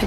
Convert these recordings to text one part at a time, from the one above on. for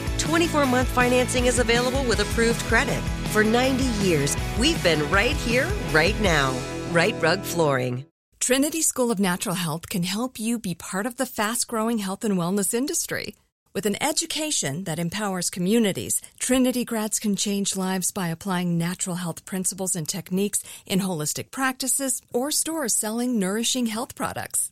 24-month financing is available with approved credit. For 90 years, we've been right here, right now. Rite Rug Flooring. Trinity School of Natural Health can help you be part of the fast-growing health and wellness industry. With an education that empowers communities, Trinity grads can change lives by applying natural health principles and techniques in holistic practices or stores selling nourishing health products.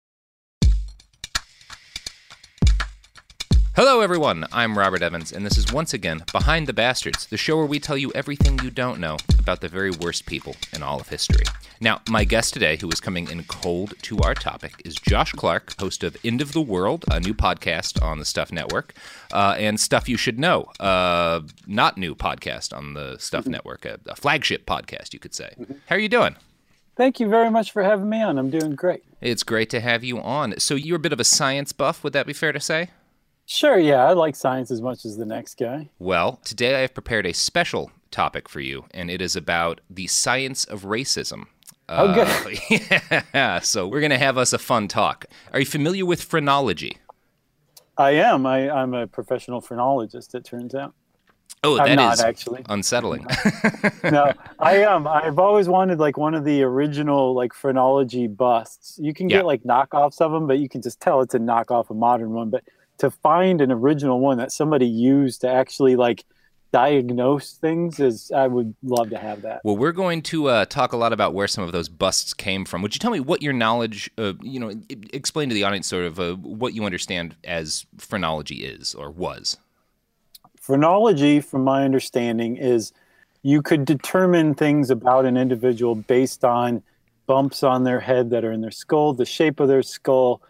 Hello, everyone. I'm Robert Evans, and this is once again Behind the Bastards, the show where we tell you everything you don't know about the very worst people in all of history. Now, my guest today, who is coming in cold to our topic, is Josh Clark, host of End of the World, a new podcast on the Stuff Network, and Stuff You Should Know, not new podcast on the Stuff Network, a flagship podcast, you could say. How are you doing? Thank you very much for having me on. I'm doing great. It's great to have you on. So you're a bit of a science buff, would that be fair to say? Sure, yeah. I like science as much as the next guy. Well, today I have prepared a special topic for you, and it is about the science of racism. Okay. Yeah, so we're going to have us a fun talk. Are you familiar with phrenology? I am. I'm a professional phrenologist, it turns out. Oh, that I'm not, is actually. Unsettling. No, I am. I've always wanted like one of the original like phrenology busts. You can get like knockoffs of them, but you can just tell it's a knockoff of modern one. But to find an original one that somebody used to actually like diagnose things, is I would love to have that. Well, we're going to talk a lot about where some of those busts came from. Would you tell me what your knowledge, explain to the audience sort of what you understand as phrenology is or was? Phrenology, from my understanding, is you could determine things about an individual based on bumps on their head that are in their skull, the shape of their skull,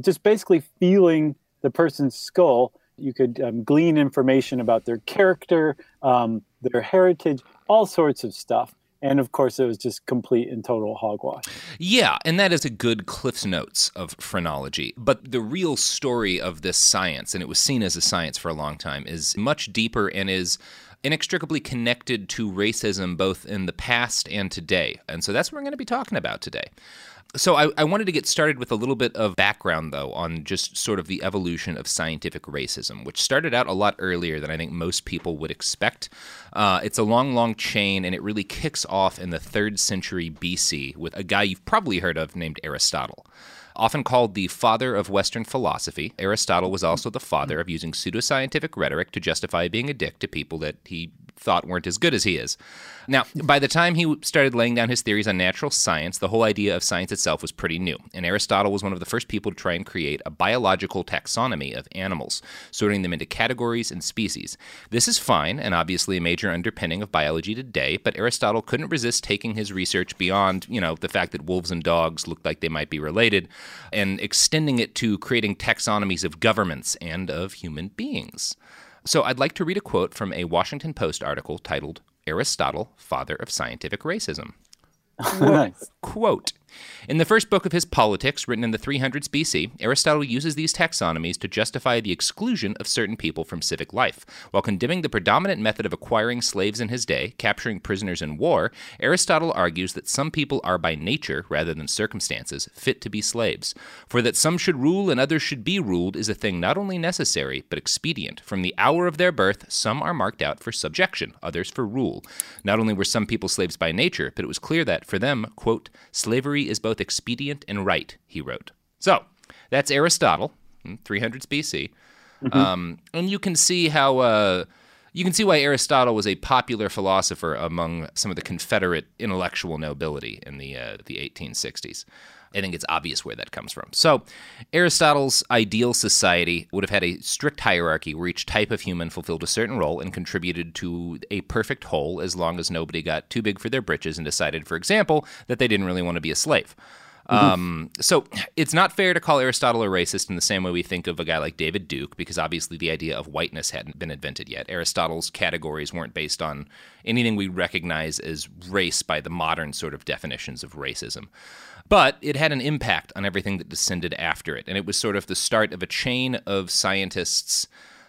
just basically feeling the person's skull. You could glean information about their character, their heritage, all sorts of stuff. And, of course, it was just complete and total hogwash. Yeah, and that is a good Cliff's Notes of phrenology. But the real story of this science, and it was seen as a science for a long time, is much deeper and is inextricably connected to racism both in the past and today. And so that's what we're going to be talking about today. So I wanted to get started with a little bit of background, though, on just sort of the evolution of scientific racism, which started out a lot earlier than I think most people would expect. It's a long, long chain, and it really kicks off in the 3rd century BC with a guy you've probably heard of named Aristotle. Often called the father of Western philosophy, Aristotle was also the father of using pseudoscientific rhetoric to justify being a dick to people that he thought weren't as good as he is. Now, by the time he started laying down his theories on natural science, the whole idea of science itself was pretty new, and Aristotle was one of the first people to try and create a biological taxonomy of animals, sorting them into categories and species. This is fine, and obviously a major underpinning of biology today, but Aristotle couldn't resist taking his research beyond, the fact that wolves and dogs looked like they might be related, and extending it to creating taxonomies of governments and of human beings. So I'd like to read a quote from a Washington Post article titled, "Aristotle, Father of Scientific Racism." Nice. Quote, In the first book of his Politics, written in the 300s BC, Aristotle uses these taxonomies to justify the exclusion of certain people from civic life. While condemning the predominant method of acquiring slaves in his day, capturing prisoners in war, Aristotle argues that some people are by nature, rather than circumstances, fit to be slaves. For that some should rule and others should be ruled is a thing not only necessary, but expedient. From the hour of their birth, some are marked out for subjection, others for rule. Not only were some people slaves by nature, but it was clear that, for them, quote, slavery is both expedient and right, he wrote. So, that's Aristotle, 300s BC. Mm-hmm. And you can see how, you can see why Aristotle was a popular philosopher among some of the Confederate intellectual nobility in the 1860s. I think it's obvious where that comes from. So, Aristotle's ideal society would have had a strict hierarchy where each type of human fulfilled a certain role and contributed to a perfect whole as long as nobody got too big for their britches and decided, for example, that they didn't really want to be a slave. Mm-hmm. So it's not fair to call Aristotle a racist in the same way we think of a guy like David Duke, because obviously the idea of whiteness hadn't been invented yet. Aristotle's categories weren't based on anything we recognize as race by the modern sort of definitions of racism. But it had an impact on everything that descended after it, and it was sort of the start of a chain of scientists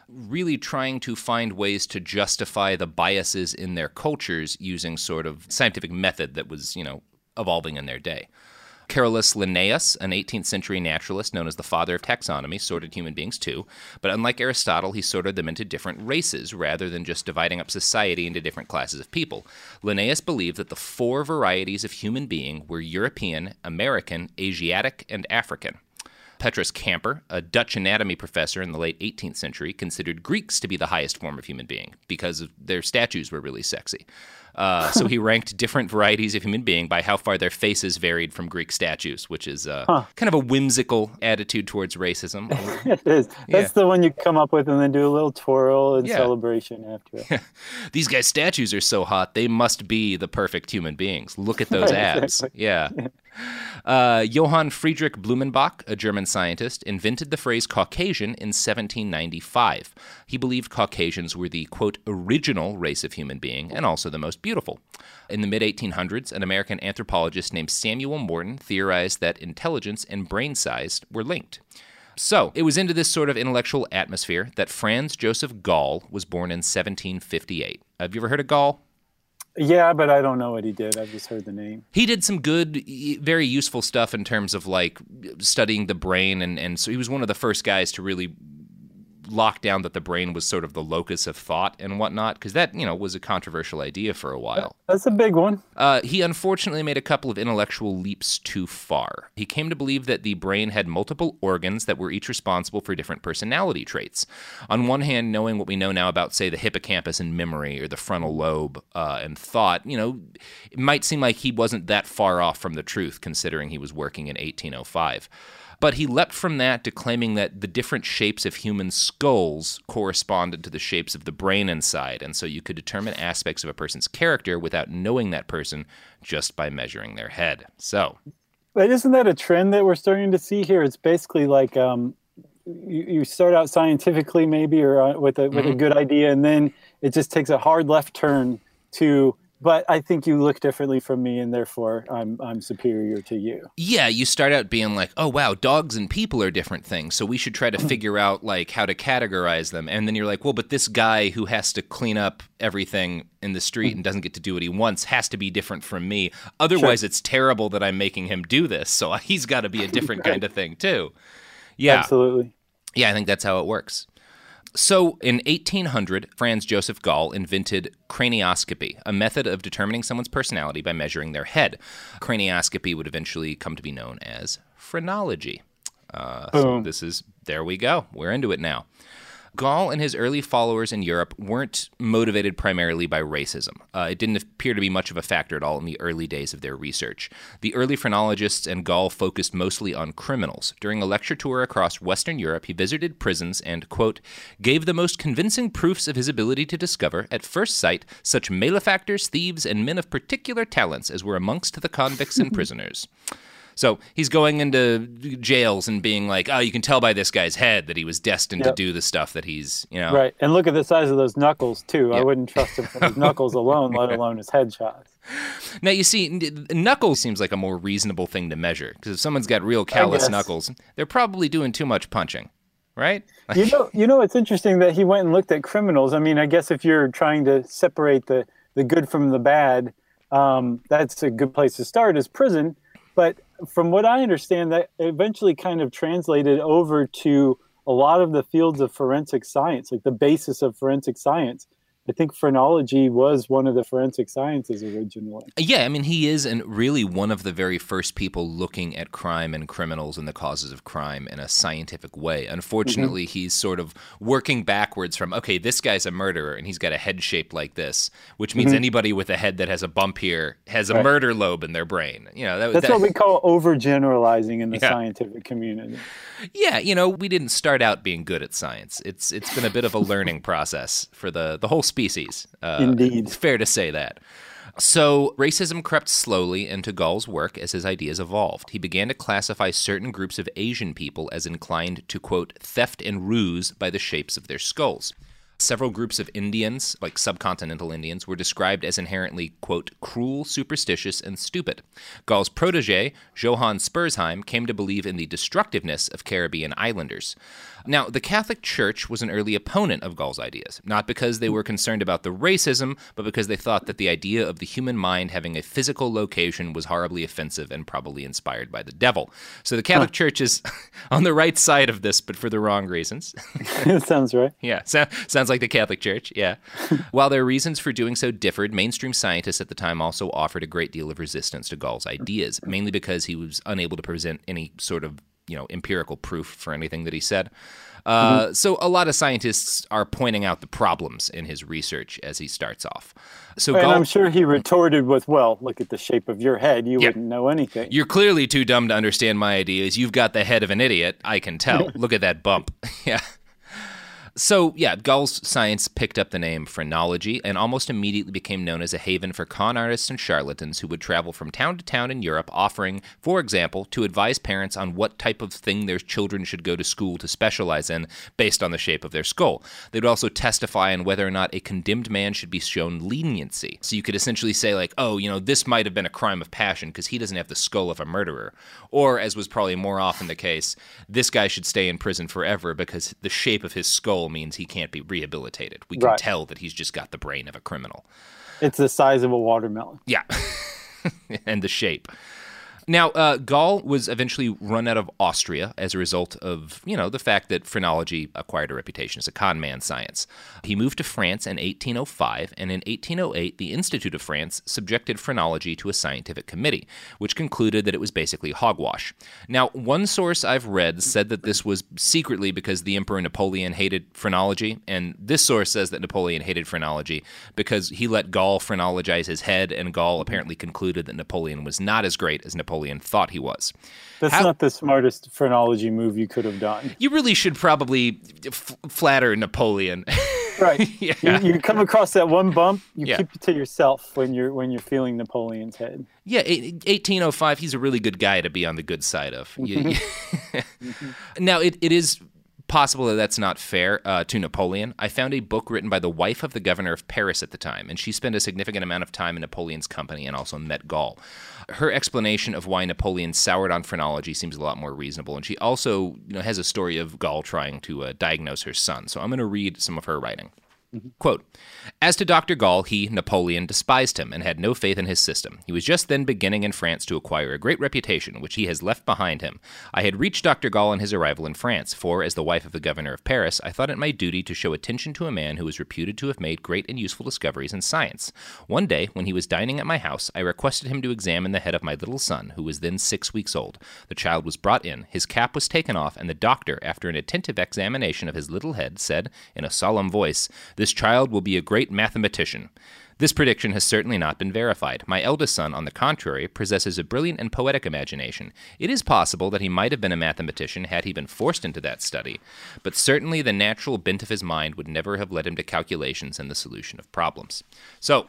really trying to find ways to justify the biases in their cultures using sort of scientific method that was, you know, evolving in their day. Carolus Linnaeus, an 18th century naturalist known as the father of taxonomy, sorted human beings too, but unlike Aristotle, he sorted them into different races rather than just dividing up society into different classes of people. Linnaeus believed that the four varieties of human being were European, American, Asiatic, and African. Petrus Camper, a Dutch anatomy professor in the late 18th century, considered Greeks to be the highest form of human being because their statues were really sexy. So he ranked different varieties of human being by how far their faces varied from Greek statues, which is kind of a whimsical attitude towards racism. It is. That's the one you come up with and then do a little twirl and celebration after it. These guys' statues are so hot, they must be the perfect human beings. Look at those abs. Exactly. Yeah. Johann Friedrich Blumenbach, a German scientist, invented the phrase Caucasian in 1795. He believed Caucasians were the, quote, original race of human being and also the most beautiful. In the mid-1800s, an American anthropologist named Samuel Morton theorized that intelligence and brain size were linked. So, it was into this sort of intellectual atmosphere that Franz Joseph Gall was born in 1758. Have you ever heard of Gall? Yeah, but I don't know what he did. I've just heard the name. He did some good, very useful stuff in terms of like studying the brain. And so he was one of the first guys to really lock down that the brain was sort of the locus of thought and whatnot, because that, you know, was a controversial idea for a while. That's a big one. He unfortunately made a couple of intellectual leaps too far. He came to believe that the brain had multiple organs that were each responsible for different personality traits. On one hand, knowing what we know now about, say, the hippocampus and memory or the frontal lobe and thought, you know, it might seem like he wasn't that far off from the truth considering he was working in 1805. But he leapt from that to claiming that the different shapes of human skulls corresponded to the shapes of the brain inside, and so you could determine aspects of a person's character without knowing that person just by measuring their head. So, but isn't that a trend that we're starting to see here? It's basically like you start out scientifically maybe or with a good idea, and then it just takes a hard left turn to... But I think you look differently from me, and therefore I'm superior to you. Yeah, you start out being like, oh, wow, dogs and people are different things, so we should try to figure out, like, how to categorize them. And then you're like, well, but this guy who has to clean up everything in the street and doesn't get to do what he wants has to be different from me. Otherwise, It's terrible that I'm making him do this, so he's got to be a different kind of thing, too. Yeah. Absolutely. Yeah, I think that's how it works. So, in 1800, Franz Joseph Gall invented cranioscopy, a method of determining someone's personality by measuring their head. Cranioscopy would eventually come to be known as phrenology. So this is, there we go. We're into it now. Gall and his early followers in Europe weren't motivated primarily by racism. It didn't appear to be much of a factor at all in the early days of their research. The early phrenologists and Gall focused mostly on criminals. During a lecture tour across Western Europe, he visited prisons and, quote, gave the most convincing proofs of his ability to discover, at first sight, such malefactors, thieves, and men of particular talents as were amongst the convicts and prisoners. So he's going into jails and being like, oh, you can tell by this guy's head that he was destined to do the stuff that he's, you know. Right. And look at the size of those knuckles, too. Yep. I wouldn't trust him for his knuckles alone, let alone his headshots. Now, you see, knuckle seems like a more reasonable thing to measure, because if someone's got real callous knuckles, they're probably doing too much punching, right? Like, you know, it's interesting that he went and looked at criminals. I mean, I guess if you're trying to separate the good from the bad, that's a good place to start, is prison. But from what I understand, that eventually kind of translated over to a lot of the fields of forensic science, like the basis of forensic science. I think phrenology was one of the forensic sciences originally. Yeah, I mean, he is really one of the very first people looking at crime and criminals and the causes of crime in a scientific way. Unfortunately, he's sort of working backwards from, okay, this guy's a murderer and he's got a head shaped like this, which means anybody with a head that has a bump here has a murder lobe in their brain. You know, that's what we call overgeneralizing in the scientific community. Yeah, you know, we didn't start out being good at science. It's been a bit of a learning process for the whole species. Indeed. It's fair to say that. So racism crept slowly into Gall's work as his ideas evolved. He began to classify certain groups of Asian people as inclined to, quote, theft and ruse by the shapes of their skulls. Several groups of Indians, like subcontinental Indians, were described as inherently, quote, cruel, superstitious, and stupid. Gall's protege, Johann Spurzheim, came to believe in the destructiveness of Caribbean islanders. Now, the Catholic Church was an early opponent of Gall's ideas, not because they were concerned about the racism, but because they thought that the idea of the human mind having a physical location was horribly offensive and probably inspired by the devil. So the Catholic Church is on the right side of this, but for the wrong reasons. Sounds right. Yeah, sounds like the Catholic Church, yeah. While their reasons for doing so differed, mainstream scientists at the time also offered a great deal of resistance to Gall's ideas, mainly because he was unable to present any sort of, you know, empirical proof for anything that he said. So a lot of scientists are pointing out the problems in his research as he starts off. So Gall, I'm sure he retorted with, well, look at the shape of your head. You wouldn't know anything. You're clearly too dumb to understand my ideas. You've got the head of an idiot. I can tell. Look at that bump. Yeah. So, yeah, Gall's science picked up the name phrenology and almost immediately became known as a haven for con artists and charlatans who would travel from town to town in Europe offering, for example, to advise parents on what type of thing their children should go to school to specialize in based on the shape of their skull. They would also testify on whether or not a condemned man should be shown leniency. So you could essentially say, like, oh, you know, this might have been a crime of passion because he doesn't have the skull of a murderer. Or, as was probably more often the case, this guy should stay in prison forever because the shape of his skull means he can't be rehabilitated. We can tell that he's just got the brain of a criminal. It's the size of a watermelon. Yeah. And the shape. Now, Gall was eventually run out of Austria as a result of, you know, the fact that phrenology acquired a reputation as a con man science. He moved to France in 1805, and in 1808, the Institute of France subjected phrenology to a scientific committee, which concluded that it was basically hogwash. Now, one source I've read said that this was secretly because the Emperor Napoleon hated phrenology, and this source says that Napoleon hated phrenology because he let Gall phrenologize his head, and Gall apparently concluded that Napoleon was not as great as Napoleon thought he was. That's not the smartest phrenology move you could have done. You really should probably flatter Napoleon. Right. Yeah. You come across that one bump, keep it to yourself when you're feeling Napoleon's head. Yeah, 1805, he's a really good guy to be on the good side of. Now, it is possible that that's not fair to Napoleon. I found a book written by the wife of the governor of Paris at the time, and she spent a significant amount of time in Napoleon's company and also met Gall. Her explanation of why Napoleon soured on phrenology seems a lot more reasonable, and she also, you know, has a story of Gall trying to diagnose her son. So I'm going to read some of her writing. Quote, "As to Dr. Gall, he, Napoleon, despised him and had no faith in his system. He was just then beginning in France to acquire a great reputation, which he has left behind him. I had reached Dr. Gall on his arrival in France, for, as the wife of the governor of Paris, I thought it my duty to show attention to a man who was reputed to have made great and useful discoveries in science. One day, when he was dining at my house, I requested him to examine the head of my little son, who was then 6 weeks old. The child was brought in, his cap was taken off, and the doctor, after an attentive examination of his little head, said, in a solemn voice, 'This child will be a great mathematician.' This prediction has certainly not been verified. My eldest son, on the contrary, possesses a brilliant and poetic imagination. It is possible that he might have been a mathematician had he been forced into that study, but certainly the natural bent of his mind would never have led him to calculations and the solution of problems." So,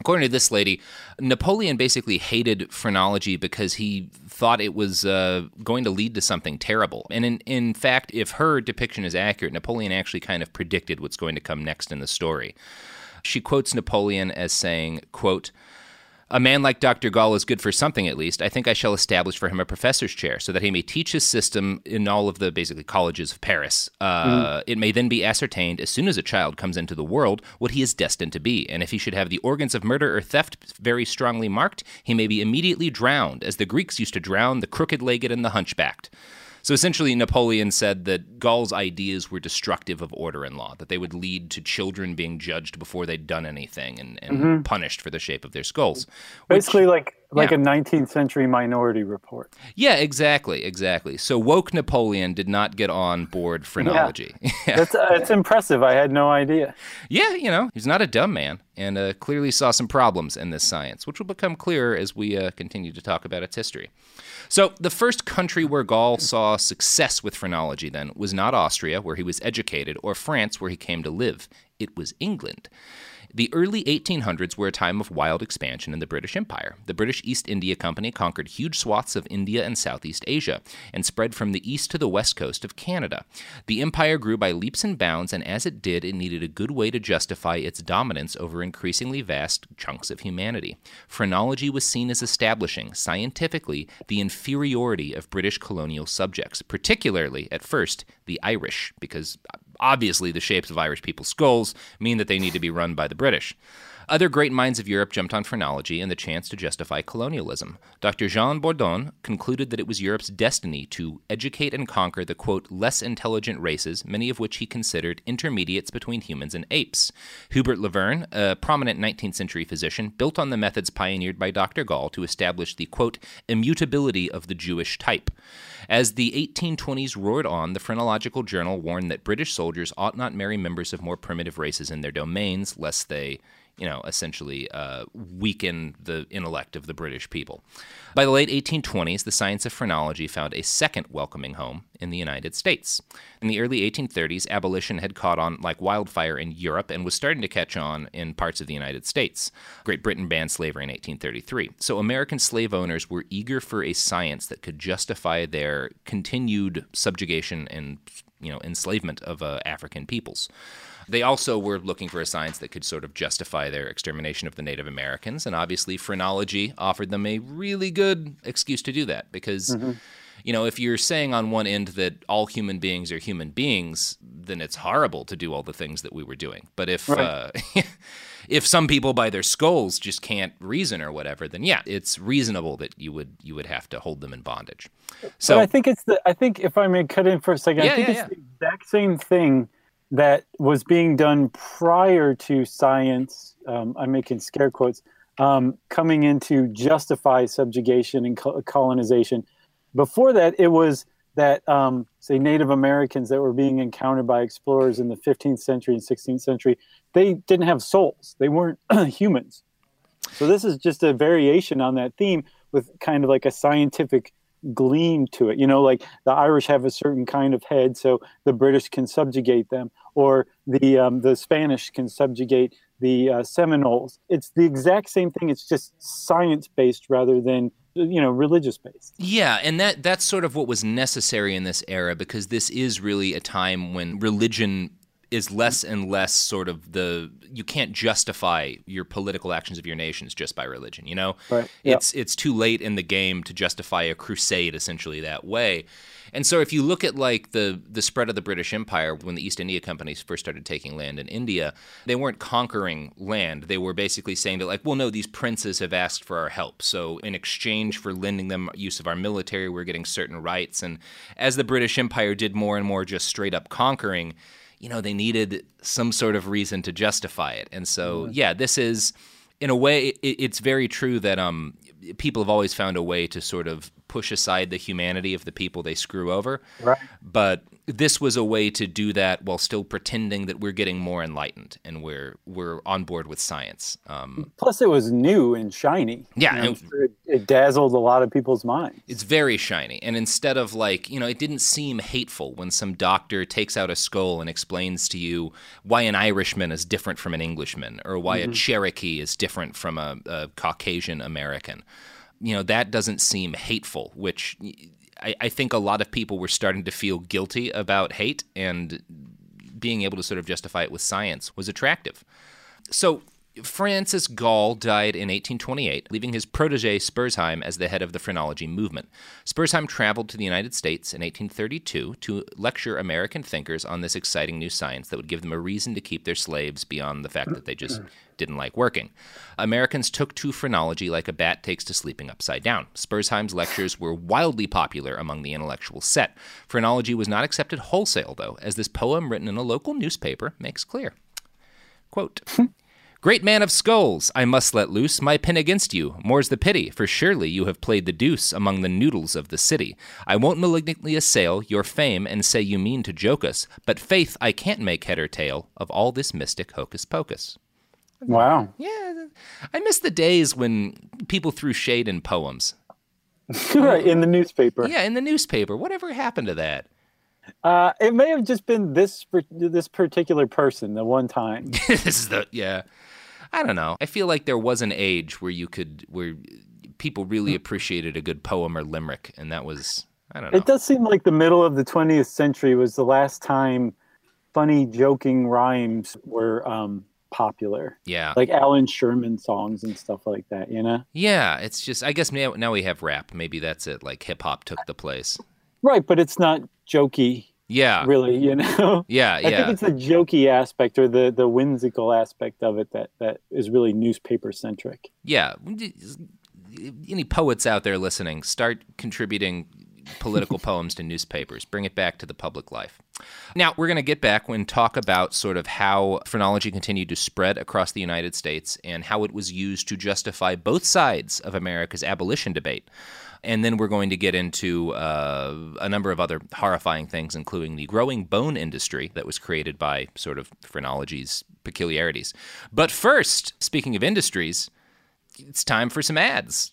according to this lady, Napoleon basically hated phrenology because he thought it was going to lead to something terrible. And in fact, if her depiction is accurate, Napoleon actually kind of predicted what's going to come next in the story. She quotes Napoleon as saying, quote, A man like Dr. Gall is good for something, at least. I think I shall establish for him a professor's chair so that he may teach his system in all of the basically colleges of Paris. It may then be ascertained as soon as a child comes into the world what he is destined to be. And if he should have the organs of murder or theft very strongly marked, he may be immediately drowned, as the Greeks used to drown the crooked-legged and the hunchbacked. So essentially, Napoleon said that Gall's ideas were destructive of order and law, that they would lead to children being judged before they'd done anything and punished for the shape of their skulls. Basically, which, like a 19th century Minority Report. Yeah, exactly. So woke Napoleon did not get on board phrenology. Yeah. That's impressive. I had no idea. Yeah, you know, he's not a dumb man and clearly saw some problems in this science, which will become clearer as we continue to talk about its history. So the first country where Gall saw success with phrenology, then, was not Austria, where he was educated, or France, where he came to live. It was England. The early 1800s were a time of wild expansion in the British Empire. The British East India Company conquered huge swaths of India and Southeast Asia and spread from the east to the west coast of Canada. The empire grew by leaps and bounds, and as it did, it needed a good way to justify its dominance over increasingly vast chunks of humanity. Phrenology was seen as establishing, scientifically, the inferiority of British colonial subjects, particularly, at first, the Irish, because obviously the shapes of Irish people's skulls mean that they need to be run by the British. Other great minds of Europe jumped on phrenology and the chance to justify colonialism. Dr. Jean Bourdon concluded that it was Europe's destiny to educate and conquer the, quote, less intelligent races, many of which he considered intermediates between humans and apes. Hubert Laverne, a prominent 19th century physician, built on the methods pioneered by Dr. Gall to establish the, quote, immutability of the Jewish type. As the 1820s roared on, the Phrenological Journal warned that British soldiers ought not marry members of more primitive races in their domains, lest they, essentially weaken the intellect of the British people. By the late 1820s, the science of phrenology found a second welcoming home in the United States. In the early 1830s, abolition had caught on like wildfire in Europe and was starting to catch on in parts of the United States. Great Britain banned slavery in 1833. So American slave owners were eager for a science that could justify their continued subjugation and enslavement of African peoples. They also were looking for a science that could sort of justify their extermination of the Native Americans, and obviously phrenology offered them a really good excuse to do that because, if you're saying on one end that all human beings are human beings, then it's horrible to do all the things that we were doing. But if if some people by their skulls just can't reason or whatever, then yeah, it's reasonable that you would have to hold them in bondage. So but I think if I may cut in for a second, I think it's the exact same thing that was being done prior to science, I'm making scare quotes, coming in to justify subjugation and colonization. Before that, it was that, say, Native Americans that were being encountered by explorers in the 15th century and 16th century, they didn't have souls. They weren't humans. So this is just a variation on that theme with kind of like a scientific gleam to it, like the Irish have a certain kind of head, so the British can subjugate them, or the Spanish can subjugate the Seminoles. It's the exact same thing. It's just science-based rather than religious-based. Yeah, and that's sort of what was necessary in this era, because this is really a time when religion is less and less sort of you can't justify your political actions of your nations just by religion, Right. Yep. It's too late in the game to justify a crusade essentially that way. And so if you look at like the spread of the British Empire when the East India Company first started taking land in India, they weren't conquering land. They were basically saying that these princes have asked for our help. So in exchange for lending them use of our military, we're getting certain rights. And as the British Empire did more and more just straight up conquering, they needed some sort of reason to justify it. And so, this is, in a way, it's very true that people have always found a way to sort of push aside the humanity of the people they screw over. Right. But this was a way to do that while still pretending that we're getting more enlightened and we're on board with science. Plus, it was new and shiny. Yeah. It dazzled a lot of people's minds. It's very shiny. And instead of it didn't seem hateful when some doctor takes out a skull and explains to you why an Irishman is different from an Englishman or why a Cherokee is different from a Caucasian American. That doesn't seem hateful, which I think a lot of people were starting to feel guilty about hate, and being able to sort of justify it with science was attractive. So Francis Gall died in 1828, leaving his protege Spurzheim as the head of the phrenology movement. Spurzheim traveled to the United States in 1832 to lecture American thinkers on this exciting new science that would give them a reason to keep their slaves beyond the fact that they just didn't like working. Americans took to phrenology like a bat takes to sleeping upside down. Spurzheim's lectures were wildly popular among the intellectual set. Phrenology was not accepted wholesale, though, as this poem written in a local newspaper makes clear. Quote, "Great man of skulls, I must let loose my pin against you. More's the pity, for surely you have played the deuce among the noodles of the city. I won't malignantly assail your fame and say you mean to joke us, but faith I can't make head or tail of all this mystic hocus pocus." Wow. Yeah. I miss the days when people threw shade in poems. In the newspaper. Yeah, in the newspaper. Whatever happened to that? It may have just been this particular person the one time. I don't know. I feel like there was an age where people really appreciated a good poem or limerick, and that was, I don't know. It does seem like the middle of the 20th century was the last time funny, joking rhymes were popular. Yeah. Like Alan Sherman songs and stuff like that, you know? Yeah, it's just, I guess now we have rap. Maybe that's it, like hip-hop took the place. Right, but it's not jokey. Yeah. Really, you know? Yeah. I think it's the jokey aspect or the whimsical aspect of it that is really newspaper-centric. Yeah. Any poets out there listening, start contributing political poems to newspapers. Bring it back to the public life. Now, we're going to get back and talk about sort of how phrenology continued to spread across the United States and how it was used to justify both sides of America's abolition debate. And then we're going to get into a number of other horrifying things, including the growing bone industry that was created by sort of phrenology's peculiarities. But first, speaking of industries, it's time for some ads.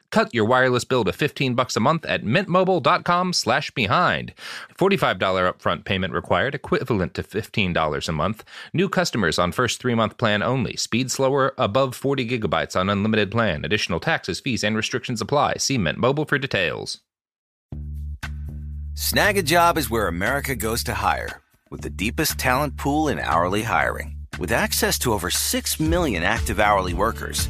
Cut your wireless bill to $15 a month at mintmobile.com/behind. $45 upfront payment required, equivalent to $15 a month. New customers on first 3-month plan only. Speed slower above 40 gigabytes on unlimited plan. Additional taxes, fees, and restrictions apply. See Mint Mobile for details. Snag a job is where America goes to hire, with the deepest talent pool in hourly hiring. With access to over 6 million active hourly workers,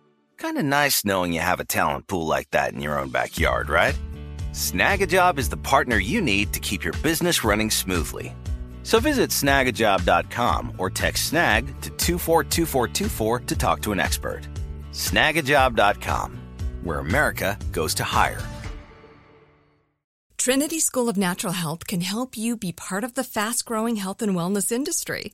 Kind of nice knowing you have a talent pool like that in your own backyard, right? Snagajob is the partner you need to keep your business running smoothly. So visit snagajob.com or text snag to 242424 to talk to an expert. Snagajob.com, where America goes to hire. Trinity School of Natural Health can help you be part of the fast-growing health and wellness industry.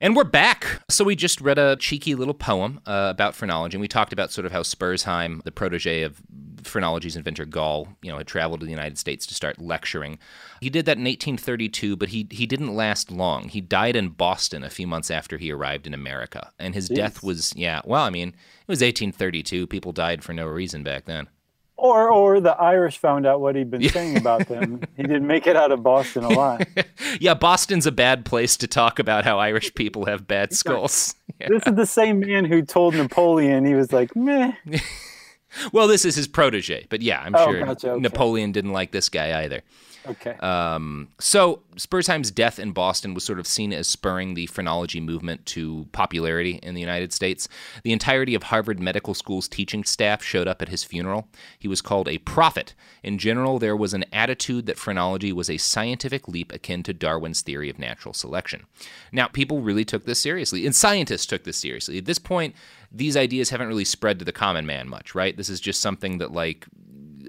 And we're back. So we just read a cheeky little poem about phrenology, and we talked about sort of how Spurzheim, the protege of phrenology's inventor Gall, had traveled to the United States to start lecturing. He did that in 1832, but he didn't last long. He died in Boston a few months after he arrived in America, and his death was, it was 1832. People died for no reason back then. Or the Irish found out what he'd been saying about them. He didn't make it out of Boston alive. Yeah, Boston's a bad place to talk about how Irish people have bad skulls. Yeah. This is the same man who told Napoleon, he was like, meh. Well, this is his protege. But yeah, I'm sure gotcha, okay. Napoleon didn't like this guy either. Okay. So Spurzheim's death in Boston was sort of seen as spurring the phrenology movement to popularity in the United States. The entirety of Harvard Medical School's teaching staff showed up at his funeral. He was called a prophet. In general, there was an attitude that phrenology was a scientific leap akin to Darwin's theory of natural selection. Now, people really took this seriously, and scientists took this seriously. At this point, these ideas haven't really spread to the common man much, right? This is just something that,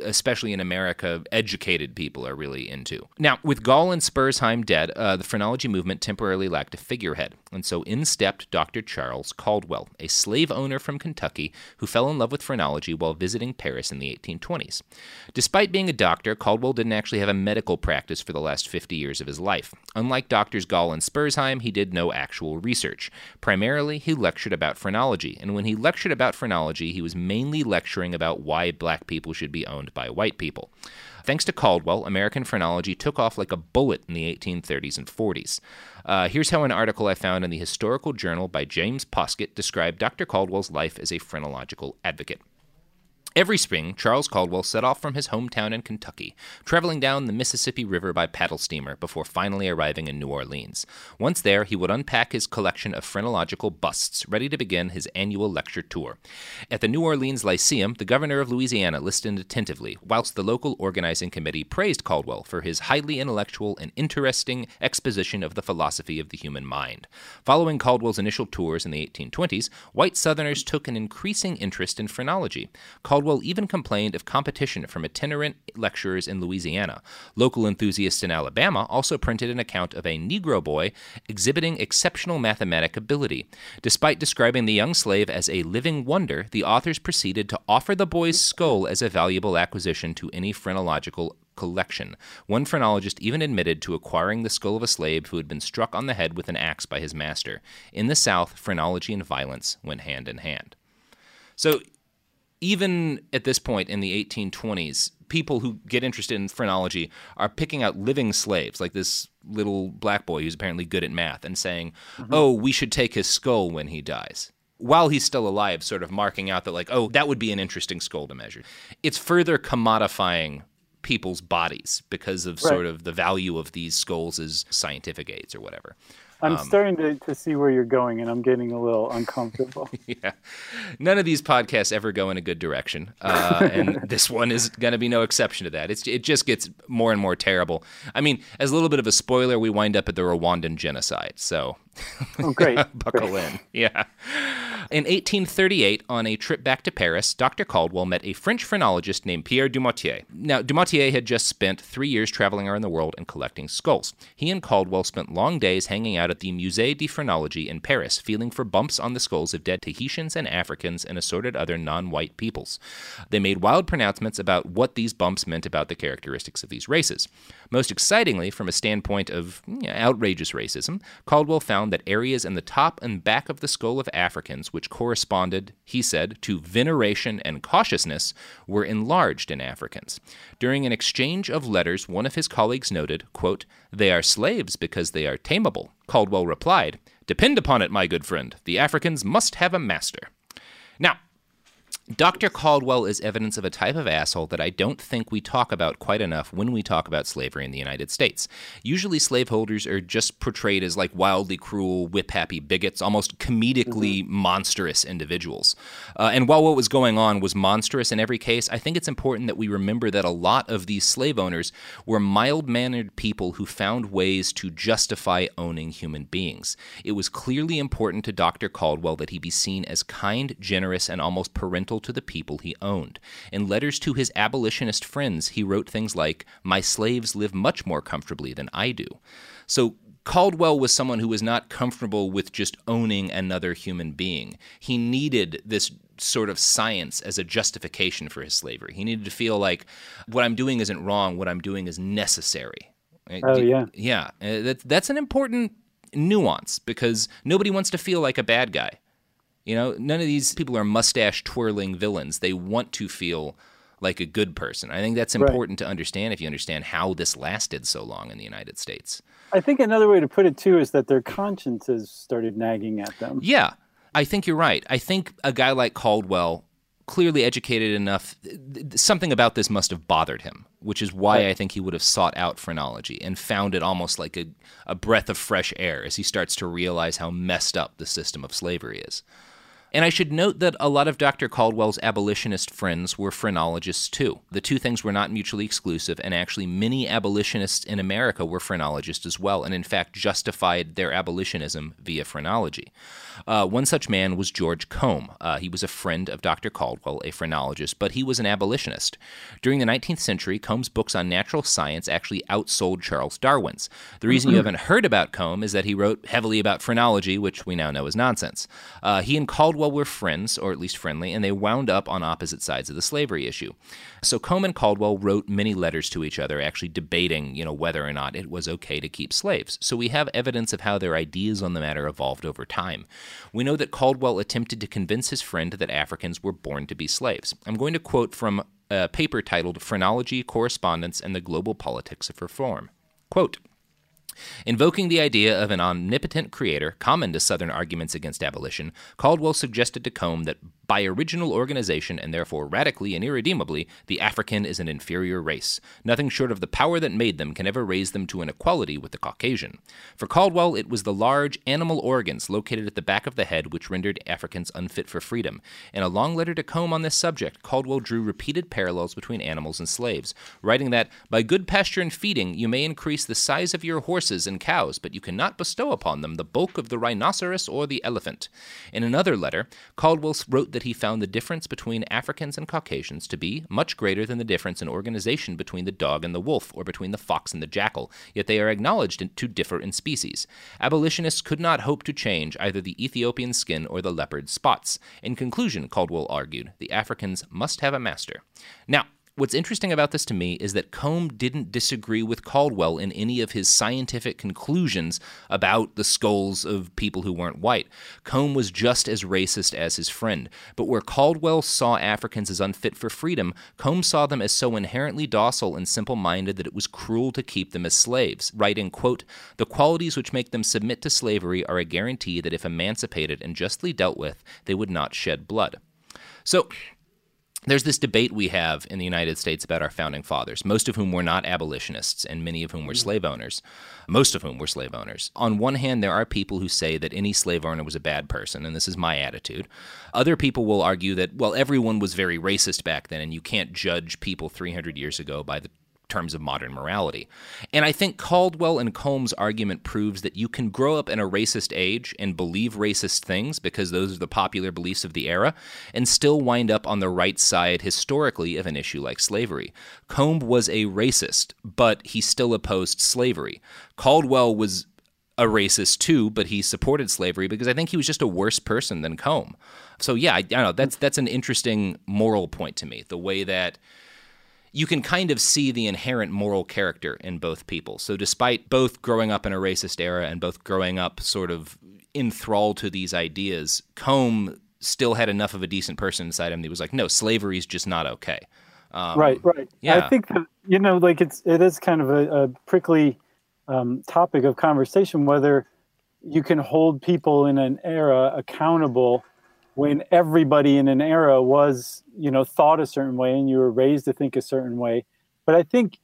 especially in America, educated people are really into. Now, with Gall and Spurzheim dead, the phrenology movement temporarily lacked a figurehead. And so in stepped Dr. Charles Caldwell, a slave owner from Kentucky who fell in love with phrenology while visiting Paris in the 1820s. Despite being a doctor, Caldwell didn't actually have a medical practice for the last 50 years of his life. Unlike doctors Gall and Spurzheim, he did no actual research. Primarily, he lectured about phrenology. And when he lectured about phrenology, he was mainly lecturing about why black people should be owned by white people. Thanks to Caldwell, American phrenology took off like a bullet in the 1830s and 40s. Here's how an article I found in the Historical Journal by James Poskett described Dr. Caldwell's life as a phrenological advocate. Every spring, Charles Caldwell set off from his hometown in Kentucky, traveling down the Mississippi River by paddle steamer before finally arriving in New Orleans. Once there, he would unpack his collection of phrenological busts, ready to begin his annual lecture tour. At the New Orleans Lyceum, the governor of Louisiana listened attentively, whilst the local organizing committee praised Caldwell for his highly intellectual and interesting exposition of the philosophy of the human mind. Following Caldwell's initial tours in the 1820s, white Southerners took an increasing interest in phrenology. Caldwell even complained of competition from itinerant lecturers in Louisiana. Local enthusiasts in Alabama also printed an account of a Negro boy exhibiting exceptional mathematic ability. Despite describing the young slave as a living wonder, the authors proceeded to offer the boy's skull as a valuable acquisition to any phrenological collection. One phrenologist even admitted to acquiring the skull of a slave who had been struck on the head with an axe by his master. In the South, phrenology and violence went hand in hand. So, even at this point in the 1820s, people who get interested in phrenology are picking out living slaves, like this little black boy who's apparently good at math, and saying, oh, we should take his skull when he dies, while he's still alive, sort of marking out that, that would be an interesting skull to measure. It's further commodifying people's bodies because of sort of the value of these skulls as scientific aids or whatever. I'm starting to see where you're going, and I'm getting a little uncomfortable. Yeah. None of these podcasts ever go in a good direction, and this one is going to be no exception to that. It just gets more and more terrible. I mean, as a little bit of a spoiler, we wind up at the Rwandan genocide, so... Oh, great. Buckle in. Yeah. In 1838, on a trip back to Paris, Dr. Caldwell met a French phrenologist named Pierre Dumoutier. Now, Dumoutier had just spent 3 years traveling around the world and collecting skulls. He and Caldwell spent long days hanging out at the Musée de Phrenologie in Paris, feeling for bumps on the skulls of dead Tahitians and Africans and assorted other non-white peoples. They made wild pronouncements about what these bumps meant about the characteristics of these races. Most excitingly, from a standpoint of outrageous racism, Caldwell found that areas in the top and back of the skull of Africans, which corresponded, he said, to veneration and cautiousness, were enlarged in Africans. During an exchange of letters, one of his colleagues noted, quote, "They are slaves because they are tameable." Caldwell replied, Depend upon it, my good friend. The Africans must have a master. Now, Dr. Caldwell is evidence of a type of asshole that I don't think we talk about quite enough when we talk about slavery in the United States. Usually slaveholders are just portrayed as like wildly cruel, whip-happy bigots, almost comedically monstrous individuals. And while what was going on was monstrous in every case, I think it's important that we remember that a lot of these slave owners were mild-mannered people who found ways to justify owning human beings. It was clearly important to Dr. Caldwell that he be seen as kind, generous, and almost parental to the people he owned. In letters to his abolitionist friends, he wrote things like, "My slaves live much more comfortably than I do." So Caldwell was someone who was not comfortable with just owning another human being. He needed this sort of science as a justification for his slavery. He needed to feel like, what I'm doing isn't wrong, what I'm doing is necessary. Oh, yeah. Yeah, that's an important nuance, because nobody wants to feel like a bad guy. You know, none of these people are mustache-twirling villains. They want to feel like a good person. I think that's important to understand if you understand how this lasted so long in the United States. I think another way to put it, too, is that their consciences started nagging at them. Yeah, I think you're right. I think a guy like Caldwell, clearly educated enough, something about this must have bothered him, which is why I think he would have sought out phrenology and found it almost like a breath of fresh air as he starts to realize how messed up the system of slavery is. And I should note that a lot of Dr. Caldwell's abolitionist friends were phrenologists, too. The two things were not mutually exclusive, and actually many abolitionists in America were phrenologists as well, and in fact justified their abolitionism via phrenology. One such man was George Combe. He was a friend of Dr. Caldwell, a phrenologist, but he was an abolitionist. During the 19th century, Combe's books on natural science actually outsold Charles Darwin's. The reason you haven't heard about Combe is that he wrote heavily about phrenology, which we now know is nonsense. He and Caldwell were friends, or at least friendly, and they wound up on opposite sides of the slavery issue. So Combe and Caldwell wrote many letters to each other, actually debating, you know, whether or not it was okay to keep slaves. So we have evidence of how their ideas on the matter evolved over time. We know that Caldwell attempted to convince his friend that Africans were born to be slaves. I'm going to quote from a paper titled Phrenology, Correspondence, and the Global Politics of Reform. Quote, "Invoking the idea of an omnipotent creator, common to Southern arguments against abolition, Caldwell suggested to Combe that by original organization, and therefore radically and irredeemably, the African is an inferior race. Nothing short of the power that made them can ever raise them to an equality with the Caucasian. For Caldwell, it was the large animal organs located at the back of the head which rendered Africans unfit for freedom. In a long letter to Combe on this subject, Caldwell drew repeated parallels between animals and slaves, writing that, by good pasture and feeding, you may increase the size of your horses and cows, but you cannot bestow upon them the bulk of the rhinoceros or the elephant. In another letter, Caldwell wrote that he found the difference between Africans and Caucasians to be much greater than the difference in organization between the dog and the wolf, or between the fox and the jackal, yet they are acknowledged to differ in species. Abolitionists could not hope to change either the Ethiopian skin or the leopard's spots. In conclusion," Caldwell argued, "the Africans must have a master." Now, what's interesting about this to me is that Combe didn't disagree with Caldwell in any of his scientific conclusions about the skulls of people who weren't white. Combe was just as racist as his friend. But where Caldwell saw Africans as unfit for freedom, Combe saw them as so inherently docile and simple-minded that it was cruel to keep them as slaves, writing, quote, "The qualities which make them submit to slavery are a guarantee that if emancipated and justly dealt with, they would not shed blood." So there's this debate we have in the United States about our founding fathers, most of whom were not abolitionists and many of whom were slave owners. On one hand, there are people who say that any slave owner was a bad person, and this is my attitude. Other people will argue that, well, everyone was very racist back then, and you can't judge people 300 years ago by the terms of modern morality. And I think Caldwell and Combe's argument proves that you can grow up in a racist age and believe racist things because those are the popular beliefs of the era and still wind up on the right side historically of an issue like slavery. Combe was a racist, but he still opposed slavery. Caldwell was a racist too, but he supported slavery because I think he was just a worse person than Combe. So yeah, I don't know, that's an interesting moral point to me, the way that you can kind of see the inherent moral character in both people. So despite both growing up in a racist era and both growing up sort of enthralled to these ideas, Combe still had enough of a decent person inside him that he was like, no, slavery's just not okay. Right. Yeah. I think that, you know, like it is kind of a prickly topic of conversation, whether you can hold people in an era accountable when everybody in an era was, you know, thought a certain way and you were raised to think a certain way. But I think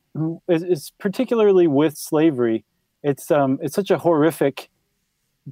it's particularly with slavery, it's such a horrific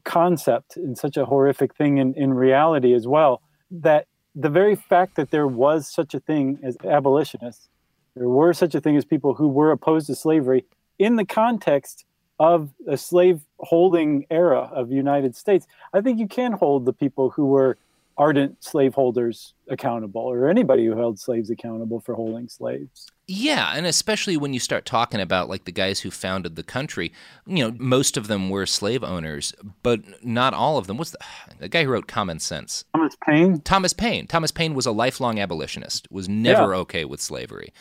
concept and such a horrific thing in reality as well, that the very fact that there was such a thing as abolitionists, there were such a thing as people who were opposed to slavery in the context of a slave-holding era of the United States, I think you can hold the people who were ardent slaveholders accountable, or anybody who held slaves accountable for holding slaves. Yeah, and especially when you start talking about, like, the guys who founded the country, you know, most of them were slave owners, but not all of them. What's the guy who wrote Common Sense? Thomas Paine? Thomas Paine. Thomas Paine was a lifelong abolitionist, was never okay with slavery.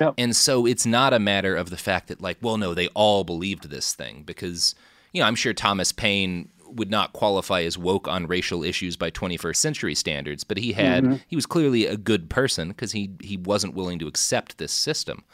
Yeah. And so it's not a matter of the fact that, like, well, no, they all believed this thing, because, you know, I'm sure Thomas Paine would not qualify as woke on racial issues by 21st century standards, but he had he was clearly a good person because he wasn't willing to accept this system.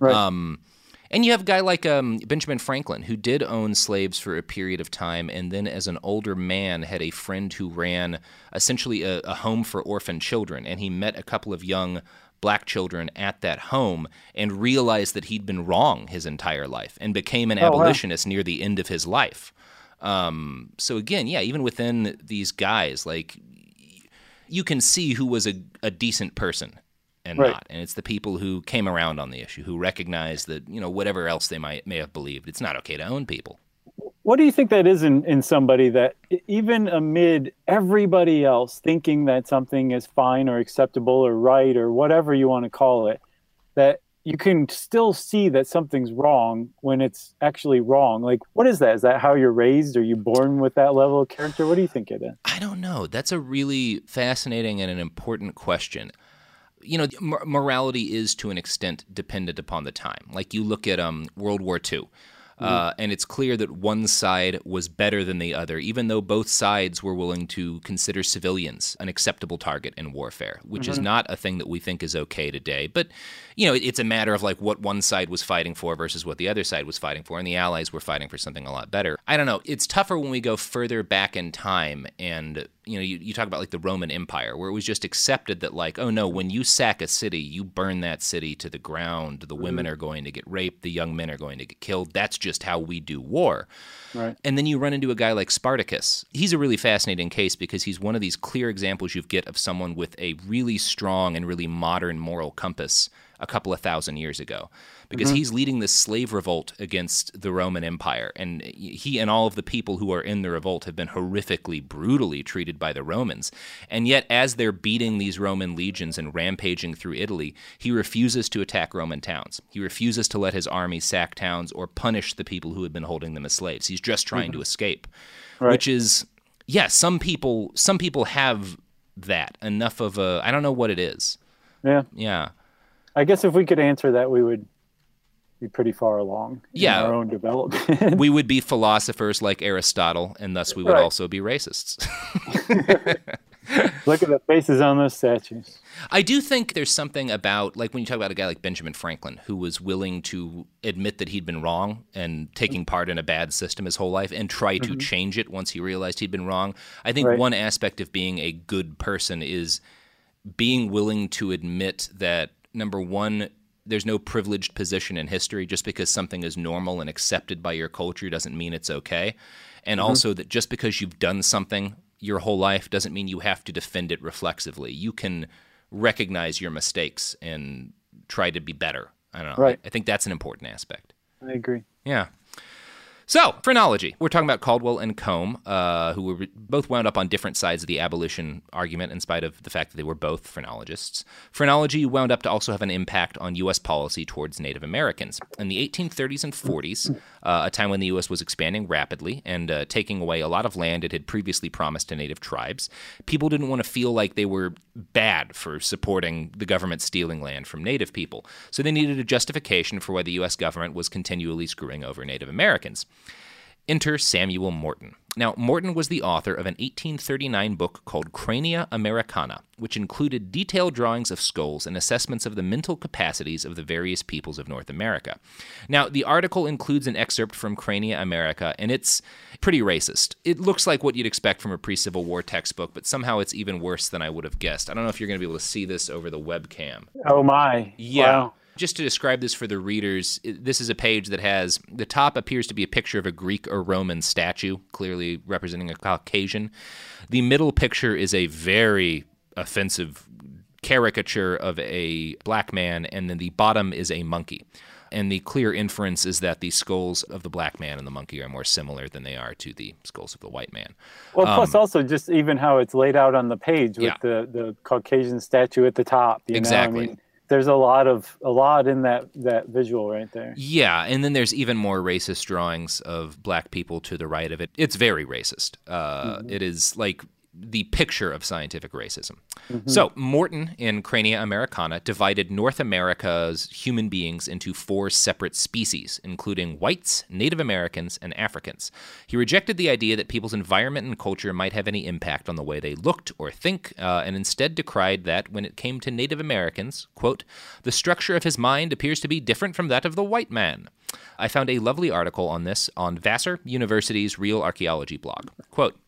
Right. And you have a guy like Benjamin Franklin, who did own slaves for a period of time, and then as an older man had a friend who ran essentially a home for orphan children, and he met a couple of young black children at that home and realized that he'd been wrong his entire life and became an abolitionist near the end of his life. So again, yeah, even within these guys, like, you can see who was a decent person and not. And it's the people who came around on the issue, who recognized that, you know, whatever else they may have believed, it's not okay to own people. What do you think that is in somebody that, even amid everybody else thinking that something is fine or acceptable or right or whatever you want to call it, that you can still see that something's wrong when it's actually wrong? Like, what is that? Is that how you're raised? Are you born with that level of character? What do you think it is? I don't know. That's a really fascinating and an important question. You know, morality is to an extent dependent upon the time. Like, you look at World War II, and it's clear that one side was better than the other, even though both sides were willing to consider civilians an acceptable target in warfare, which is not a thing that we think is okay today. But, you know, it's a matter of, like, what one side was fighting for versus what the other side was fighting for, and the Allies were fighting for something a lot better. I don't know. It's tougher when we go further back in time, and, you know, you talk about, like, the Roman Empire, where it was just accepted that, like, oh, no, when you sack a city, you burn that city to the ground. The women are going to get raped. The young men are going to get killed. That's just how we do war. Right. And then you run into a guy like Spartacus. He's a really fascinating case because he's one of these clear examples you get of someone with a really strong and really modern moral compass a couple of thousand years ago, because he's leading this slave revolt against the Roman Empire. And he and all of the people who are in the revolt have been horrifically, brutally treated by the Romans. And yet, as they're beating these Roman legions and rampaging through Italy, he refuses to attack Roman towns. He refuses to let his army sack towns or punish the people who had been holding them as slaves. He's just trying to escape, which is, yeah, some people have that enough of a, I don't know what it is. Yeah. Yeah. I guess if we could answer that, we would be pretty far along in our own development. We would be philosophers like Aristotle, and thus we would also be racists. Look at the faces on those statues. I do think there's something about, like, when you talk about a guy like Benjamin Franklin, who was willing to admit that he'd been wrong and taking part in a bad system his whole life and try to change it once he realized he'd been wrong. I think one aspect of being a good person is being willing to admit that, number one, there's no privileged position in history. Just because something is normal and accepted by your culture doesn't mean it's okay. And also that just because you've done something your whole life doesn't mean you have to defend it reflexively. You can recognize your mistakes and try to be better. I don't know. Right. I think that's an important aspect. I agree. Yeah. So, phrenology. We're talking about Caldwell and Combe, who were both wound up on different sides of the abolition argument in spite of the fact that they were both phrenologists. Phrenology wound up to also have an impact on U.S. policy towards Native Americans. In the 1830s and 40s, a time when the U.S. was expanding rapidly and taking away a lot of land it had previously promised to Native tribes, people didn't want to feel like they were bad for supporting the government stealing land from Native people. So they needed a justification for why the U.S. government was continually screwing over Native Americans. Enter Samuel Morton. Now, Morton was the author of an 1839 book called Crania Americana, which included detailed drawings of skulls and assessments of the mental capacities of the various peoples of North America. Now, the article includes an excerpt from Crania America, and it's pretty racist. It looks like what you'd expect from a pre-Civil War textbook, but somehow it's even worse than I would have guessed. I don't know if you're going to be able to see this over the webcam. Oh, my. Yeah. Wow. Just to describe this for the readers, this is a page that has, the top appears to be a picture of a Greek or Roman statue, clearly representing a Caucasian. The middle picture is a very offensive caricature of a black man, and then the bottom is a monkey. And the clear inference is that the skulls of the black man and the monkey are more similar than they are to the skulls of the white man. Well, plus also just even how it's laid out on the page with the Caucasian statue at the top. You know? I mean, there's a lot in that visual right there. Yeah, and then there's even more racist drawings of black people to the right of it. It's very racist. It is like the picture of scientific racism. Mm-hmm. So Morton in Crania Americana divided North America's human beings into four separate species, including whites, Native Americans, and Africans. He rejected the idea that people's environment and culture might have any impact on the way they looked or think, and instead decried that when it came to Native Americans, quote, the structure of his mind appears to be different from that of the white man. I found a lovely article on this on Vassar University's Real Archaeology blog. Quote,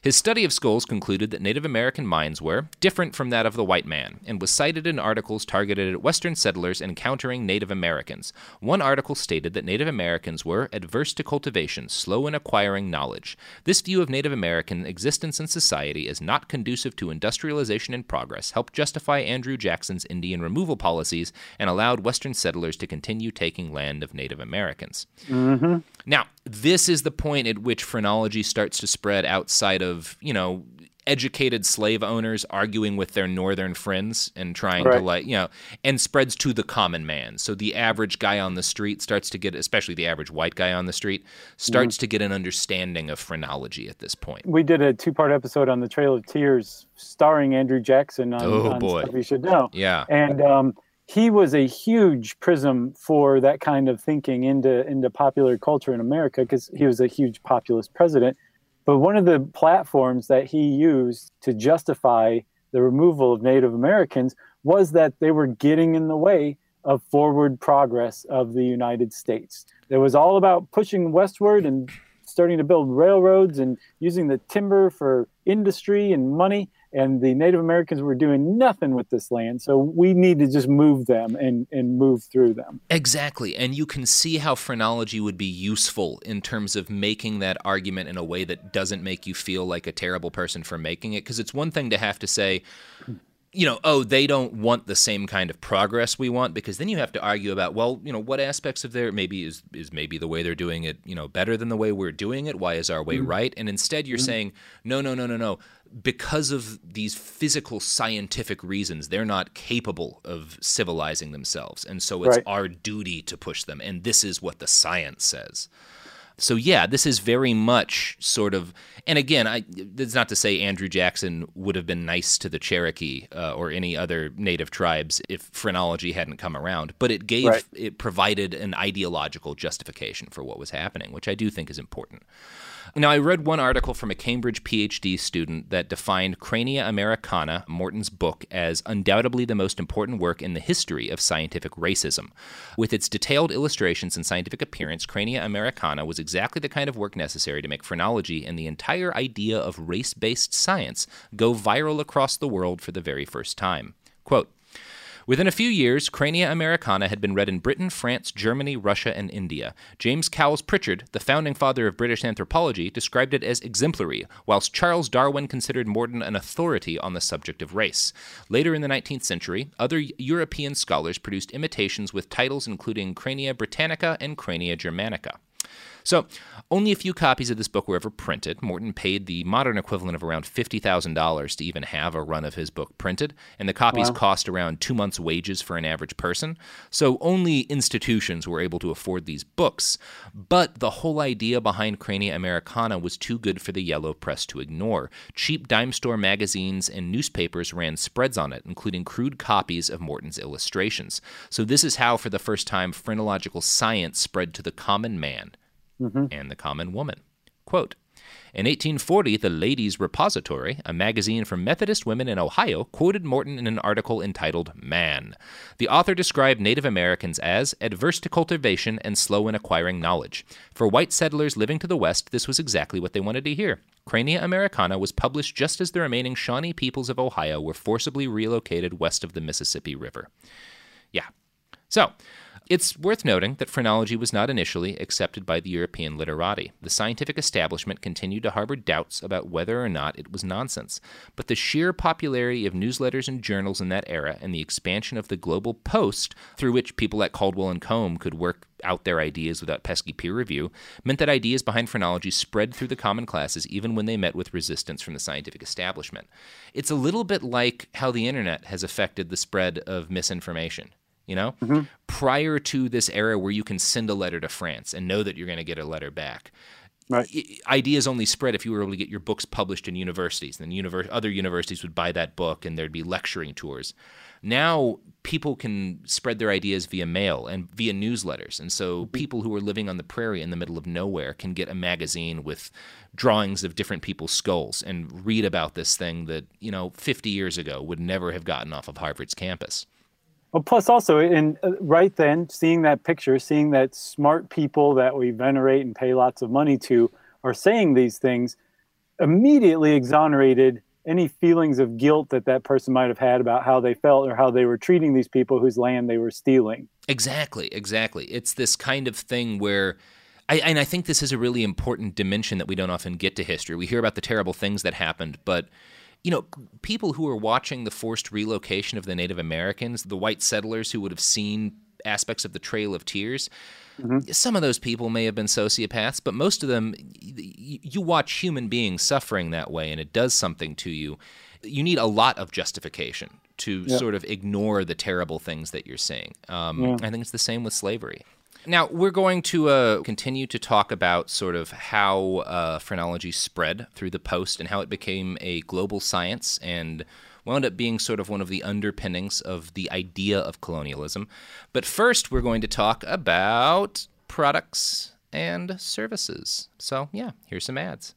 his study of skulls concluded that Native American minds were different from that of the white man and was cited in articles targeted at Western settlers encountering Native Americans. One article stated that Native Americans were adverse to cultivation, slow in acquiring knowledge. This view of Native American existence in society as not conducive to industrialization and progress helped justify Andrew Jackson's Indian removal policies and allowed Western settlers to continue taking land of Native Americans. Mm-hmm. Now, this is the point at which phrenology starts to spread outside of, you know, educated slave owners arguing with their northern friends and trying to, like, you know, and spreads to the common man. So the average guy on the street starts to get, especially the average white guy on the street, starts to get an understanding of phrenology at this point. We did a two-part episode on the Trail of Tears starring Andrew Jackson on Stuff You Should Know. Yeah. And he was a huge prism for that kind of thinking into popular culture in America because he was a huge populist president. But one of the platforms that he used to justify the removal of Native Americans was that they were getting in the way of forward progress of the United States. It was all about pushing westward and starting to build railroads and using the timber for industry and money. And the Native Americans were doing nothing with this land, so we need to just move them and move through them. Exactly, and you can see how phrenology would be useful in terms of making that argument in a way that doesn't make you feel like a terrible person for making it, because it's one thing to have to say, you know, oh, they don't want the same kind of progress we want, because then you have to argue about, well, you know, what aspects of their maybe is maybe the way they're doing it, you know, better than the way we're doing it. Why is our way right? And instead you're saying, no. Because of these physical scientific reasons, they're not capable of civilizing themselves. And so it's our duty to push them. And this is what the science says. So, yeah, this is very much sort of, and again, it's not to say Andrew Jackson would have been nice to the Cherokee or any other native tribes if phrenology hadn't come around, but it gave, it provided an ideological justification for what was happening, which I do think is important. Now, I read one article from a Cambridge PhD student that defined Crania Americana, Morton's book, as undoubtedly the most important work in the history of scientific racism. With its detailed illustrations and scientific appearance, Crania Americana was exactly the kind of work necessary to make phrenology and the entire idea of race-based science go viral across the world for the very first time. Quote, within a few years, Crania Americana had been read in Britain, France, Germany, Russia, and India. James Cowles Pritchard, the founding father of British anthropology, described it as exemplary, whilst Charles Darwin considered Morton an authority on the subject of race. Later in the 19th century, other European scholars produced imitations with titles including Crania Britannica and Crania Germanica. So, only a few copies of this book were ever printed. Morton paid the modern equivalent of around $50,000 to even have a run of his book printed, and the copies cost around 2 months' wages for an average person. So, only institutions were able to afford these books. But the whole idea behind Crania Americana was too good for the yellow press to ignore. Cheap dime store magazines and newspapers ran spreads on it, including crude copies of Morton's illustrations. So, this is how, for the first time, phrenological science spread to the common man. and the common woman. Quote, in 1840, the Ladies' Repository, a magazine for Methodist women in Ohio, quoted Morton in an article entitled Man. The author described Native Americans as adverse to cultivation and slow in acquiring knowledge. For white settlers living to the west, this was exactly what they wanted to hear. Crania Americana was published just as the remaining Shawnee peoples of Ohio were forcibly relocated west of the Mississippi River. Yeah. So, it's worth noting that phrenology was not initially accepted by the European literati. The scientific establishment continued to harbor doubts about whether or not it was nonsense. But the sheer popularity of newsletters and journals in that era and the expansion of the Global Post, through which people at Caldwell and Combe could work out their ideas without pesky peer review, meant that ideas behind phrenology spread through the common classes even when they met with resistance from the scientific establishment. It's a little bit like how the internet has affected the spread of misinformation. You know, prior to this era where you can send a letter to France and know that you're going to get a letter back, right? Ideas only spread if you were able to get your books published in universities. Then other universities would buy that book and there'd be lecturing tours. Now people can spread their ideas via mail and via newsletters. And so people who are living on the prairie in the middle of nowhere can get a magazine with drawings of different people's skulls and read about this thing that, you know, 50 years ago would never have gotten off of Harvard's campus. Well, plus also, right then, seeing that picture, seeing that smart people that we venerate and pay lots of money to are saying these things, immediately exonerated any feelings of guilt that that person might have had about how they felt or how they were treating these people whose land they were stealing. Exactly, exactly. It's this kind of thing where... I think this is a really important dimension that we don't often get to history. We hear about the terrible things that happened, but... You know, people who were watching the forced relocation of the Native Americans, the white settlers who would have seen aspects of the Trail of Tears, some of those people may have been sociopaths, but most of them, you watch human beings suffering that way and it does something to you. You need a lot of justification to sort of ignore the terrible things that you're seeing. I think it's the same with slavery. Now, we're going to continue to talk about sort of how phrenology spread through the Post and how it became a global science and wound up being sort of one of the underpinnings of the idea of colonialism. But first, we're going to talk about products and services. So, yeah, here's some ads.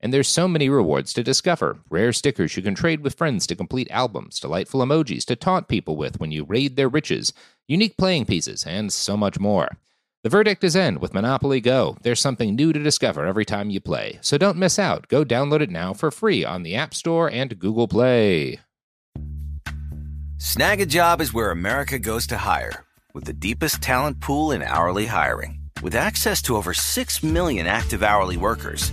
And there's so many rewards to discover. Rare stickers you can trade with friends to complete albums, delightful emojis to taunt people with when you raid their riches, unique playing pieces, and so much more. The verdict is in with Monopoly Go. There's something new to discover every time you play. So don't miss out. Go download it now for free on the App Store and Google Play. Snag a Job is where America goes to hire, with the deepest talent pool in hourly hiring. With access to over 6 million active hourly workers,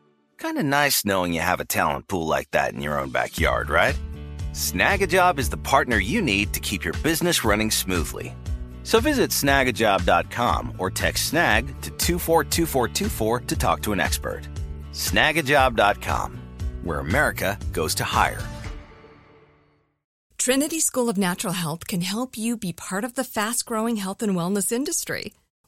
Kind of nice knowing you have a talent pool like that in your own backyard, right? Snagajob is the partner you need to keep your business running smoothly. So visit snagajob.com or text snag to 242424 to talk to an expert. Snagajob.com, where America goes to hire. Trinity School of Natural Health can help you be part of the fast-growing health and wellness industry.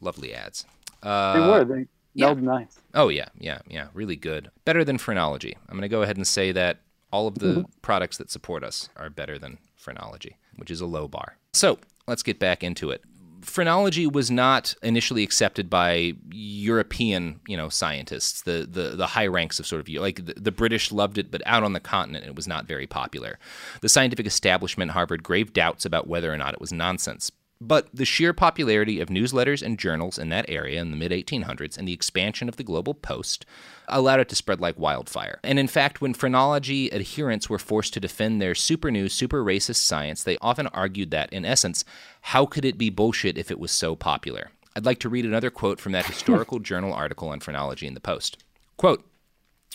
lovely ads. They were. Yeah. Nice. Oh, yeah. Really good. Better than phrenology. I'm going to go ahead and say that all of the products that support us are better than phrenology, which is a low bar. So let's get back into it. Phrenology was not initially accepted by European, scientists, the high ranks of sort of, the British loved it, but out on the continent, it was not very popular. The scientific establishment at Harvard grave doubts about whether or not it was nonsense. But the sheer popularity of newsletters and journals in that area in the mid-1800s and the expansion of the Global Post allowed it to spread like wildfire. And in fact, when phrenology adherents were forced to defend their super new, super racist science, they often argued that, in essence, how could it be bullshit if it was so popular? I'd like to read another quote from that Historical Journal article on phrenology in the Post. Quote,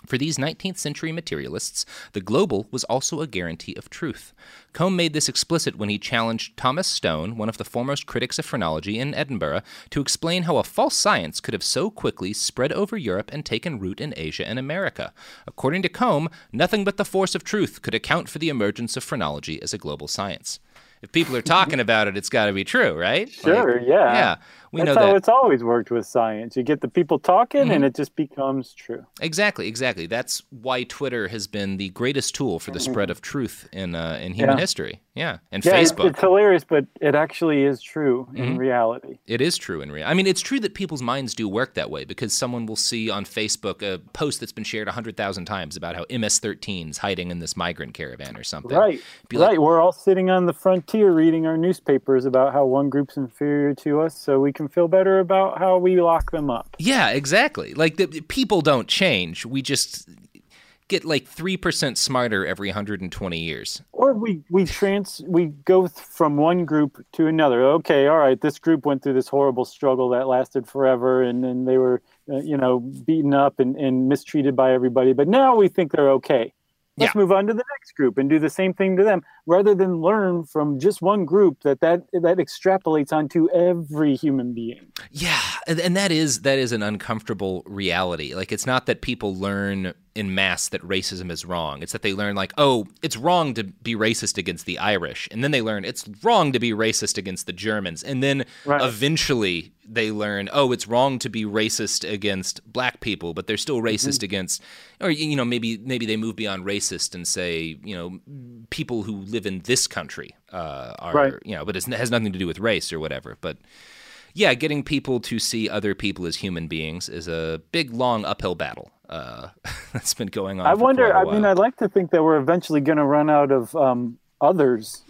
"For these 19th century materialists, the global was also a guarantee of truth. Combe made this explicit when he challenged Thomas Stone, one of the foremost critics of phrenology in Edinburgh, to explain how a false science could have so quickly spread over Europe and taken root in Asia and America. According to Combe, nothing but the force of truth could account for the emergence of phrenology as a global science." If people are talking about it, it's got to be true, right? Sure, yeah. Yeah, That's how it's always worked with science. You get the people talking, and it just becomes true. Exactly. That's why Twitter has been the greatest tool for the spread of truth in human history. Yeah, and Facebook. It's hilarious, but it actually is true in reality. It is true in reality. I mean, it's true that people's minds do work that way because someone will see on Facebook a post that's been shared 100,000 times about how MS-13 is hiding in this migrant caravan or something. Right. We're all sitting on the front reading our newspapers about how one group's inferior to us so we can feel better about how we lock them up. Yeah, exactly. The people don't change. We just get 3% smarter every 120 years. Or we go from one group to another. Okay, all right, this group went through this horrible struggle that lasted forever and then they were beaten up and mistreated by everybody. But now we think they're okay. Let's move on to the next group and do the same thing to them rather than learn from just one group that extrapolates onto every human being. Yeah, and that is an uncomfortable reality. It's not that people learn in mass that racism is wrong. It's that they learn it's wrong to be racist against the Irish. And then they learn it's wrong to be racist against the Germans. And then eventually they learn, it's wrong to be racist against black people, but they're still racist against, or, maybe they move beyond racist and say, people who live in this country are, but it has nothing to do with race or whatever. But yeah, getting people to see other people as human beings is a big, long uphill battle. That's been going on. I wonder. I mean, I'd like to think that we're eventually going to run out of others,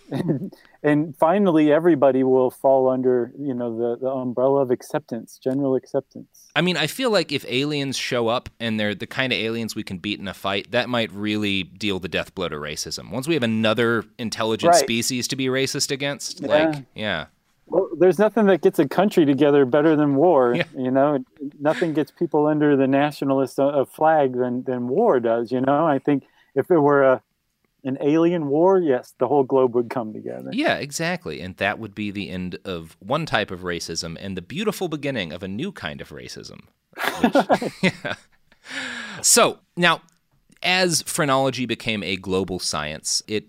and finally everybody will fall under the umbrella of acceptance, general acceptance. I mean, I feel like if aliens show up and they're the kind of aliens we can beat in a fight, that might really deal the death blow to racism. Once we have another intelligent species to be racist against, Well, there's nothing that gets a country together better than war. Yeah. Nothing gets people under the nationalist flag than war does. I think if it were an alien war, yes, the whole globe would come together. Yeah, exactly. And that would be the end of one type of racism and the beautiful beginning of a new kind of racism. So now, as phrenology became a global science, it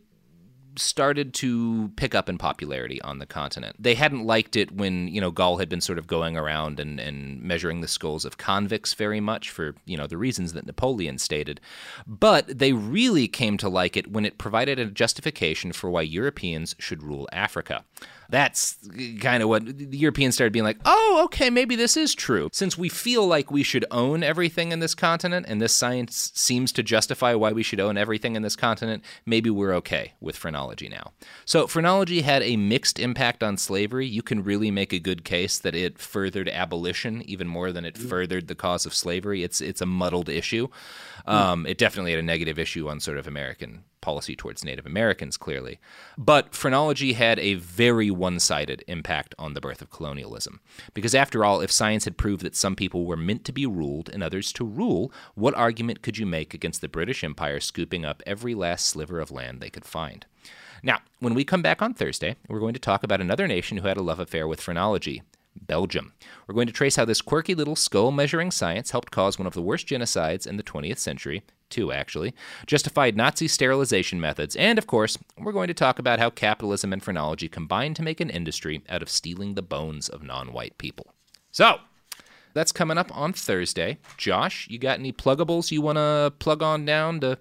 started to pick up in popularity on the continent. They hadn't liked it when, Gall had been sort of going around and measuring the skulls of convicts very much for, the reasons that Napoleon stated. But they really came to like it when it provided a justification for why Europeans should rule Africa. That's kind of what the Europeans started being like, oh, okay, maybe this is true. Since we feel like we should own everything in this continent, and this science seems to justify why we should own everything in this continent, maybe we're okay with phrenology now. So phrenology had a mixed impact on slavery. You can really make a good case that it furthered abolition even more than it furthered the cause of slavery. It's a muddled issue. It definitely had a negative issue on sort of American policy towards Native Americans, clearly. But phrenology had a very one-sided impact on the birth of colonialism. Because after all, if science had proved that some people were meant to be ruled and others to rule, what argument could you make against the British Empire scooping up every last sliver of land they could find? Now, when we come back on Thursday, we're going to talk about another nation who had a love affair with phrenology, Belgium. We're going to trace how this quirky little skull-measuring science helped cause one of the worst genocides in the 20th century, two actually, justified Nazi sterilization methods, and of course, we're going to talk about how capitalism and phrenology combined to make an industry out of stealing the bones of non-white people. So, that's coming up on Thursday. Josh, you got any pluggables you want to plug on down to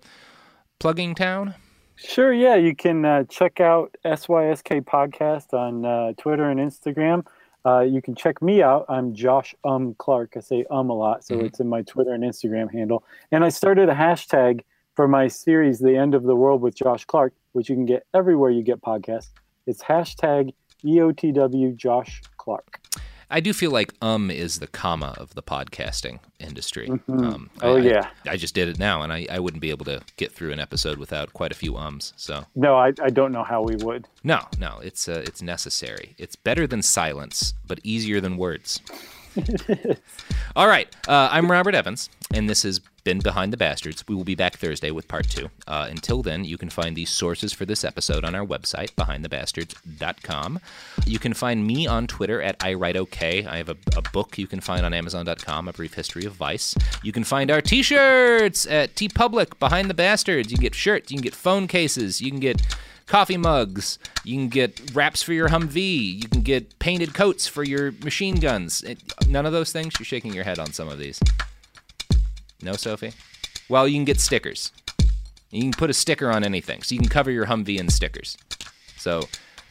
Plugging Town? Sure, yeah. You can check out SYSK Podcast on Twitter and Instagram. You can check me out. I'm Josh Clark. I say a lot, so it's in my Twitter and Instagram handle. And I started a hashtag for my series, The End of the World with Josh Clark, which you can get everywhere you get podcasts. It's hashtag EOTW Josh Clark. I do feel like is the comma of the podcasting industry. I just did it now, and I wouldn't be able to get through an episode without quite a few ums. So no, I don't know how we would. No, it's necessary. It's better than silence, but easier than words. All right, I'm Robert Evans, and this has been Behind the Bastards. We will be back Thursday with part 2. Until then, you can find the sources for this episode on our website, behindthebastards.com. You can find me on Twitter at iWriteOK. I have a book you can find on Amazon.com, A Brief History of Vice. You can find our T-shirts at TeePublic, Behind the Bastards. You can get shirts, you can get phone cases, you can get coffee mugs, you can get wraps for your Humvee, you can get painted coats for your machine guns. None of those things? You're shaking your head on some of these. No, Sophie? Well, you can get stickers. You can put a sticker on anything, so you can cover your Humvee in stickers. So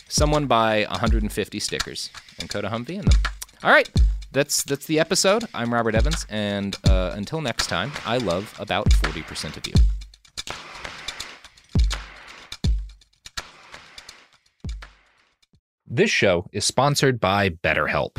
someone buy 150 stickers and coat a Humvee in them. All right, that's the episode. I'm Robert Evans, and until next time, I love about 40% of you. This show is sponsored by BetterHelp.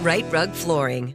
Rite Rug Flooring.